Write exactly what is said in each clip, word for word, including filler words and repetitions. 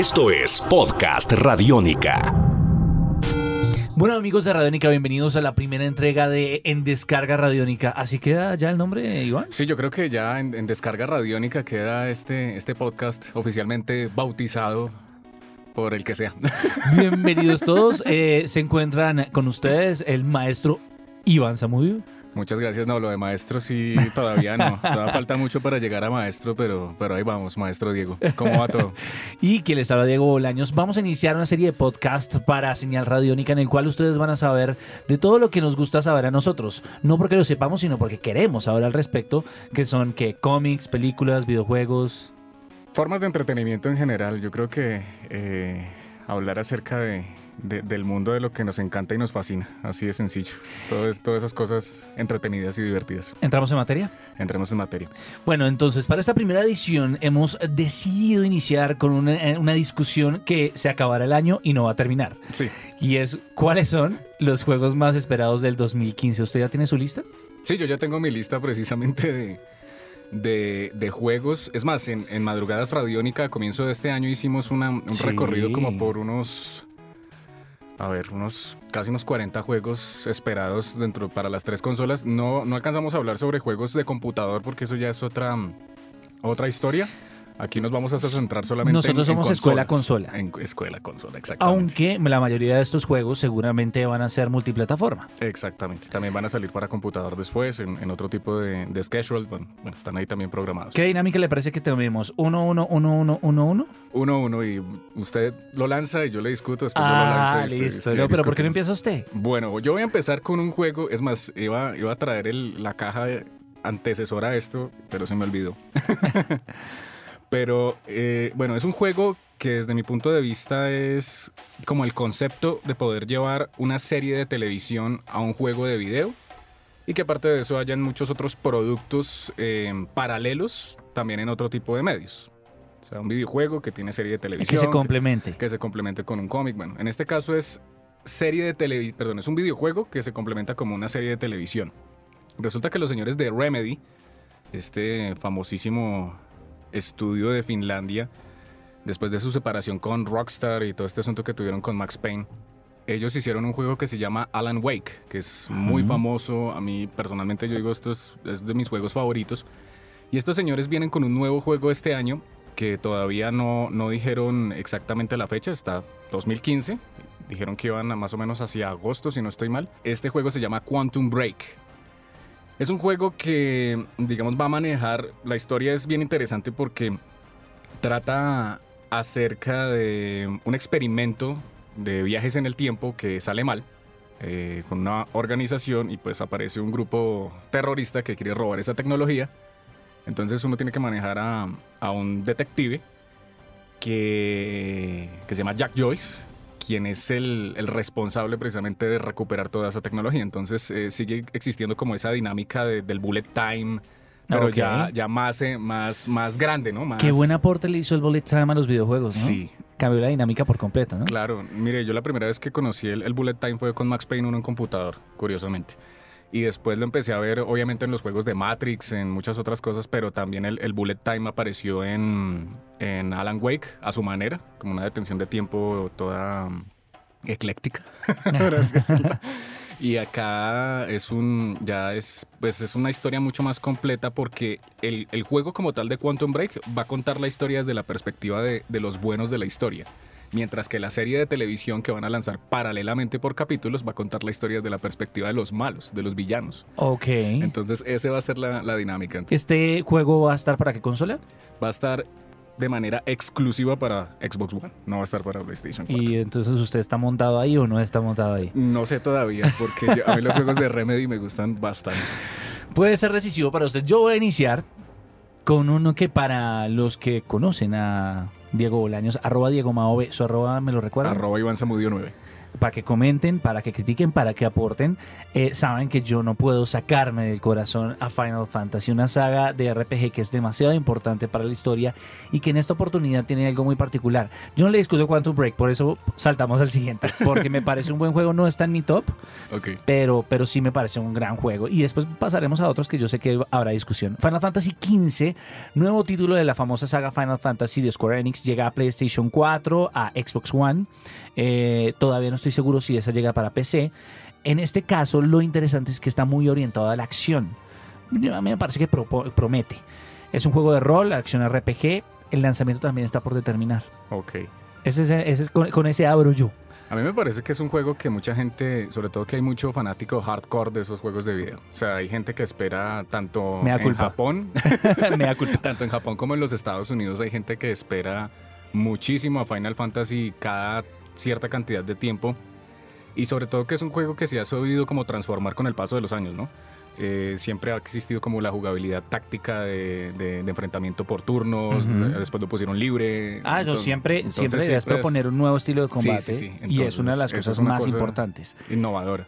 Esto es Podcast Radiónica. Bueno, amigos de Radiónica, bienvenidos a la primera entrega de En Descarga Radiónica. ¿Así queda ya el nombre, Iván? Sí, yo creo que ya en, en Descarga Radiónica queda este, este podcast oficialmente bautizado por el que sea. Bienvenidos todos. Eh, se encuentran con ustedes el maestro Iván Zamudio. Muchas gracias. No, lo de maestro sí, todavía no. Todavía falta mucho para llegar a maestro, pero, pero ahí vamos, maestro Diego. ¿Cómo va todo? Y que les habla Diego Bolaños. Vamos a iniciar una serie de podcast para Señal Radiónica en el cual ustedes van a saber de todo lo que nos gusta saber a nosotros. No porque lo sepamos, sino porque queremos saber al respecto, que son que cómics, películas, videojuegos. Formas de entretenimiento en general. Yo creo que eh, hablar acerca de... De, del mundo de lo que nos encanta y nos fascina. Así de sencillo. Todas, todas esas cosas entretenidas y divertidas. ¿Entramos en materia? Entremos en materia. Bueno, entonces, para esta primera edición hemos decidido iniciar con una, una discusión que se acabará el año y no va a terminar. Sí. Y es, ¿cuáles son los juegos más esperados del dos mil quince? ¿Usted ya tiene su lista? Sí, yo ya tengo mi lista precisamente de... De, de juegos. Es más, en, en Madrugada Fradiónica, a comienzo de este año, hicimos una, un sí. recorrido como por unos... A ver, unos casi unos cuarenta juegos esperados dentro para las tres consolas. No, no alcanzamos a hablar sobre juegos de computador porque eso ya es otra, otra historia. Aquí nos vamos a centrar solamente Nosotros en, en consolas. Nosotros somos escuela-consola. En escuela-consola, exactamente. Aunque la mayoría de estos juegos seguramente van a ser multiplataforma. Exactamente. También van a salir para computador después, en, en otro tipo de, de schedule. Bueno, bueno, están ahí también programados. ¿Qué dinámica le parece que tenemos? ¿Uno, uno, uno, uno, uno, uno? Uno, uno. Y usted lo lanza y yo le discuto. Después ah, yo lo lanzo. Ah, listo. Usted, usted no, pero ¿por qué no empieza usted? Bueno, yo voy a empezar con un juego. Es más, iba, iba a traer el, la caja antecesora a esto, pero se me olvidó. Pero, eh, bueno, es un juego que desde mi punto de vista es como el concepto de poder llevar una serie de televisión a un juego de video y que aparte de eso hayan muchos otros productos eh, paralelos también en otro tipo de medios. O sea, un videojuego que tiene serie de televisión. Que se complemente. Que, que se complemente con un cómic. Bueno, en este caso es serie de televis- perdón, es un videojuego que se complementa como una serie de televisión. Resulta que los señores de Remedy, este famosísimo... estudio de Finlandia, después de su separación con Rockstar y todo este asunto que tuvieron con Max Payne, ellos hicieron un juego que se llama Alan Wake, que es muy uh-huh. famoso. A mí personalmente yo digo esto es, es de mis juegos favoritos, y estos señores vienen con un nuevo juego este año que todavía no, no dijeron exactamente la fecha, está dos mil quince, dijeron que iban a más o menos hacia agosto si no estoy mal. Este juego se llama Quantum Break. Es un juego que, digamos, va a manejar... La historia es bien interesante porque trata acerca de un experimento de viajes en el tiempo que sale mal eh, con una organización y pues aparece un grupo terrorista que quiere robar esa tecnología. Entonces uno tiene que manejar a, a un detective que, que se llama Jack Joyce, quien es el, el responsable precisamente de recuperar toda esa tecnología. Entonces eh, sigue existiendo como esa dinámica de, del Bullet Time, pero okay. ya, ya más, eh, más, más grande, ¿no? Más... Qué buen aporte le hizo el Bullet Time a los videojuegos, ¿no? Sí. Cambió la dinámica por completo, ¿no? Claro. Mire, yo la primera vez que conocí el, el Bullet Time fue con Max Payne uno en computador, curiosamente. Y después lo empecé a ver, obviamente, en los juegos de Matrix, en muchas otras cosas, pero también el, el Bullet Time apareció en, en Alan Wake, a su manera, como una detención de tiempo toda ecléctica. Y acá es un ya es, pues es una historia mucho más completa porque el, el juego como tal de Quantum Break va a contar la historia desde la perspectiva de, de los buenos de la historia. Mientras que la serie de televisión que van a lanzar paralelamente por capítulos va a contar la historia desde la perspectiva de los malos, de los villanos. Ok. Entonces, esa va a ser la, la dinámica. Entonces, ¿este juego va a estar para qué consola? Va a estar de manera exclusiva para Xbox One. No va a estar para PlayStation cuatro. ¿Y entonces usted está montado ahí o no está montado ahí? No sé todavía, porque yo, a mí los juegos de Remedy me gustan bastante. Puede ser decisivo para usted. Yo voy a iniciar con uno que para los que conocen a... Diego Bolaños, arroba Diego Maove, su arroba me lo recuerda. Arroba Iván Zamudio nueve. para que comenten, para que critiquen, para que aporten. Eh, saben que yo no puedo sacarme del corazón a Final Fantasy, una saga de R P G que es demasiado importante para la historia y que en esta oportunidad tiene algo muy particular. Yo no le discuto Quantum Break, por eso saltamos al siguiente, porque me parece un buen juego, no está en mi top, okay. pero, pero sí me parece un gran juego. Y después pasaremos a otros que yo sé que habrá discusión. Final Fantasy quince, nuevo título de la famosa saga Final Fantasy de Square Enix, llega a PlayStation cuatro, a Xbox One, eh, todavía no estoy seguro si esa llega para P C. En este caso, lo interesante es que está muy orientado a la acción. A mí me parece que propo- promete. Es un juego de rol, acción R P G. El lanzamiento también está por determinar. Ok. Ese es, ese es, con, con ese abro yo. A mí me parece que es un juego que mucha gente, sobre todo que hay mucho fanático hardcore de esos juegos de video. O sea, hay gente que espera tanto Mea en culpa. Japón, Mea culpa. tanto en Japón como en los Estados Unidos. Hay gente que espera muchísimo a Final Fantasy cada cierta cantidad de tiempo, y sobre todo que es un juego que se ha sabido como transformar con el paso de los años, ¿no? Eh, siempre ha existido como la jugabilidad táctica de, de, de enfrentamiento por turnos, uh-huh. después lo pusieron libre. Ah, entonces, yo siempre, entonces, siempre debías siempre proponer es... un nuevo estilo de combate, sí, sí, sí. Entonces, y es una de las cosas más cosa importantes. Innovadora.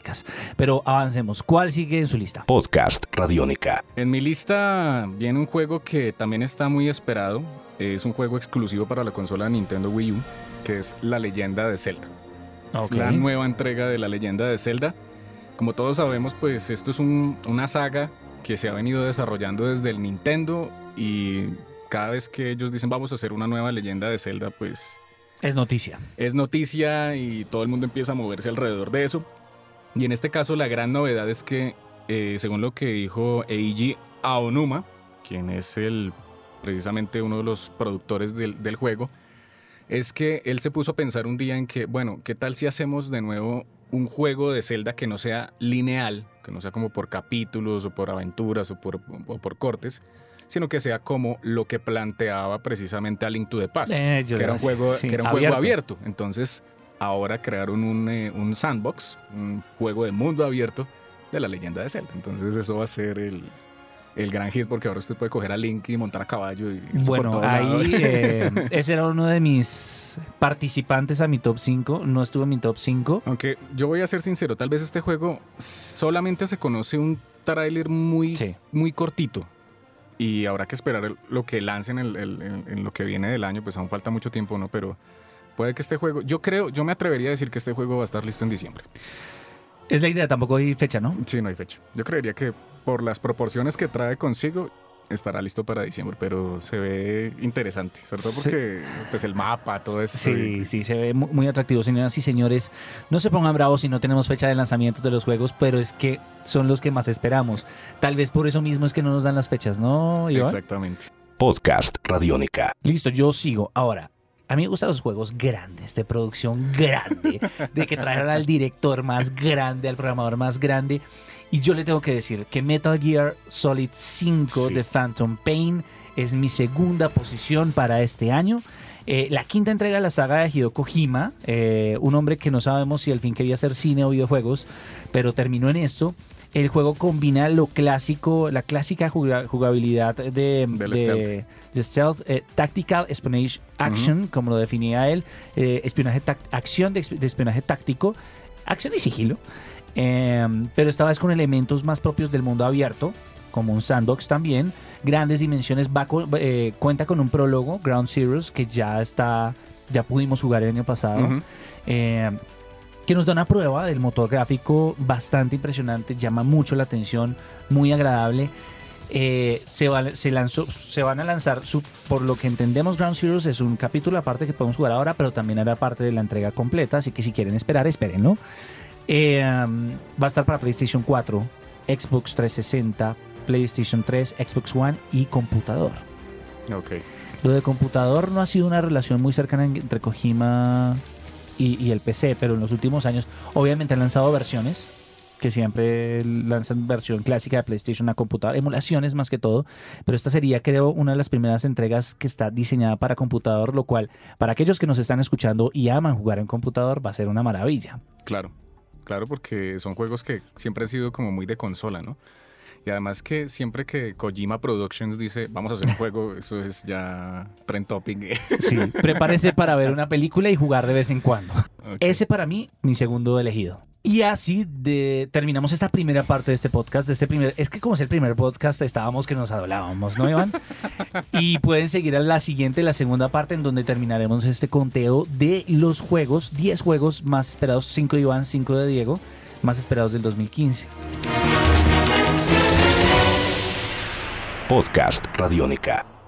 Pero avancemos, ¿cuál sigue en su lista? Podcast Radiónica. En mi lista viene un juego que también está muy esperado, es un juego exclusivo para la consola de Nintendo Wii U, que es La Leyenda de Zelda. Okay. Es la nueva entrega de La Leyenda de Zelda. Como todos sabemos, pues esto es un, una saga que se ha venido desarrollando desde el Nintendo, y cada vez que ellos dicen vamos a hacer una nueva Leyenda de Zelda, pues... Es noticia. Es noticia y todo el mundo empieza a moverse alrededor de eso. Y en este caso la gran novedad es que, eh, según lo que dijo Eiji Aonuma, quien es el, precisamente uno de los productores del, del juego, es que él se puso a pensar un día en que, bueno, ¿qué tal si hacemos de nuevo un juego de Zelda que no sea lineal, que no sea como por capítulos o por aventuras o por, o por cortes, sino que sea como lo que planteaba precisamente a Link to the Past, eh, que era un juego, sí, que era un abierto. juego abierto? Entonces, ahora crearon un, eh, un sandbox, un juego de mundo abierto de La Leyenda de Zelda. Entonces, eso va a ser el... el gran hit, porque ahora usted puede coger a Link y montar a caballo. Y bueno, ahí eh, ese era uno de mis participantes a mi top cinco. No estuvo en mi top cinco. Aunque yo voy a ser sincero, tal vez este juego solamente se conoce un tráiler muy, sí. muy cortito. Y habrá que esperar lo que lancen en, el, en, en lo que viene del año, pues aún falta mucho tiempo, ¿no? Pero puede que este juego, yo creo, yo me atrevería a decir que este juego va a estar listo en diciembre. Es la idea, tampoco hay fecha, ¿no? Sí, no hay fecha. Yo creería que por las proporciones que trae consigo estará listo para diciembre, pero se ve interesante, sobre todo porque sí. pues el mapa, todo eso. Sí, y... sí, se ve muy atractivo, señoras y señores. No se pongan bravos si no tenemos fecha de lanzamiento de los juegos, pero es que son los que más esperamos. Tal vez por eso mismo es que no nos dan las fechas, ¿no, Iván? Exactamente. Podcast Radiónica. Listo, yo sigo. Ahora, a mí me gustan los juegos grandes, de producción grande, de que trajeran al director más grande, al programador más grande. Y yo le tengo que decir que Metal Gear Solid cinco sí. de Phantom Pain es mi segunda posición para este año. Eh, la quinta entrega de la saga de Hideo Kojima, eh, un hombre que no sabemos si al fin quería hacer cine o videojuegos, pero terminó en esto. El juego combina lo clásico, la clásica jugabilidad de, de Stealth, de stealth eh, Tactical Espionage Action, uh-huh. como lo definía él, eh, espionaje tact- acción de, de espionaje táctico, acción y sigilo, eh, pero esta vez con elementos más propios del mundo abierto, como un sandbox también, grandes dimensiones, va con, eh, cuenta con un prólogo, Ground Zeroes, que ya está, ya pudimos jugar el año pasado. Uh-huh. Eh, que nos da una prueba del motor gráfico bastante impresionante, llama mucho la atención, muy agradable. Eh, se, va, se, lanzó, se van a lanzar, su, por lo que entendemos, Ground Zeroes es un capítulo aparte que podemos jugar ahora, pero también era parte de la entrega completa, así que si quieren esperar, espérenlo. Eh, va a estar para PlayStation cuatro, Xbox trescientos sesenta, PlayStation tres, Xbox One y computador. Okay. Lo de computador no ha sido una relación muy cercana entre Kojima... Y, y el P C, pero en los últimos años obviamente han lanzado versiones, que siempre lanzan versión clásica de PlayStation a computador, emulaciones más que todo, pero esta sería, creo, una de las primeras entregas que está diseñada para computador, lo cual para aquellos que nos están escuchando y aman jugar en computador va a ser una maravilla. Claro, claro, porque son juegos que siempre han sido como muy de consola, ¿no? Y además que siempre que Kojima Productions dice, vamos a hacer un juego, eso es ya trend topic. Sí, prepárese para ver una película y jugar de vez en cuando. Okay. Ese para mí, mi segundo elegido. Y así de, terminamos esta primera parte de este podcast, de este primer, es que como es el primer podcast, estábamos que nos hablábamos, ¿no, Iván? Y pueden seguir a la siguiente, la segunda parte, en donde terminaremos este conteo de los juegos, diez juegos más esperados, cinco de Iván, cinco de Diego, más esperados del dos mil quince. Podcast Radiónica.